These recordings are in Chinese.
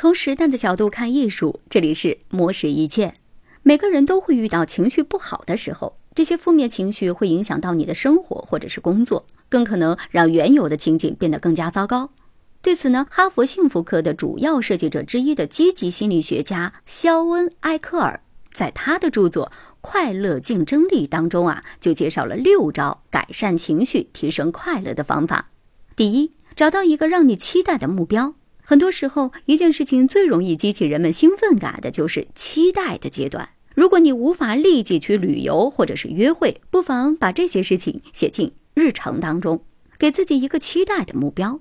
从实践的角度看艺术，这里是魔石一见。每个人都会遇到情绪不好的时候，这些负面情绪会影响到你的生活或者是工作，更可能让原有的情景变得更加糟糕。对此呢，哈佛幸福课的主要设计者之一的积极心理学家肖恩·埃克尔，在他的著作《快乐竞争力》当中就介绍了6招改善情绪、提升快乐的方法。第一，找到一个让你期待的目标。很多时候，一件事情最容易激起人们兴奋感的就是期待的阶段。如果你无法立即去旅游或者是约会，不妨把这些事情写进日程当中，给自己一个期待的目标。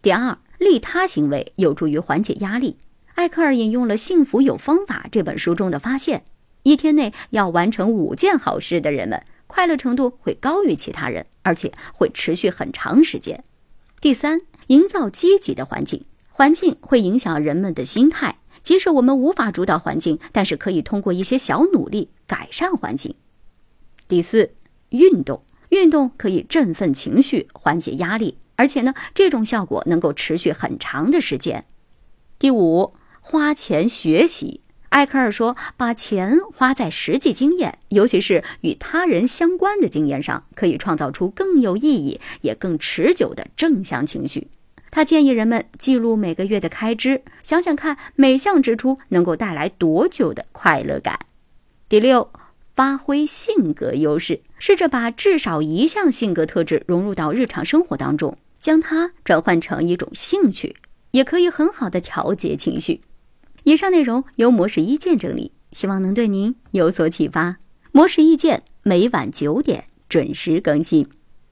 第二，利他行为有助于缓解压力。艾克尔引用了《幸福有方法》这本书中的发现，一天内要完成5件好事的人们，快乐程度会高于其他人，而且会持续很长时间。第三，营造积极的环境。环境会影响人们的心态，即使我们无法主导环境，但是可以通过一些小努力改善环境。第四，运动。运动可以振奋情绪，缓解压力，而且呢，这种效果能够持续很长的时间。第五，花钱学习。埃克尔说，把钱花在实际经验，尤其是与他人相关的经验上，可以创造出更有意义也更持久的正向情绪。他建议人们记录每个月的开支，想想看每项支出能够带来多久的快乐感。第六，发挥性格优势。试着把至少一项性格特质融入到日常生活当中，将它转换成一种兴趣，也可以很好的调节情绪。以上内容由魔石一见整理，希望能对您有所启发。魔石一见每晚9点准时更新。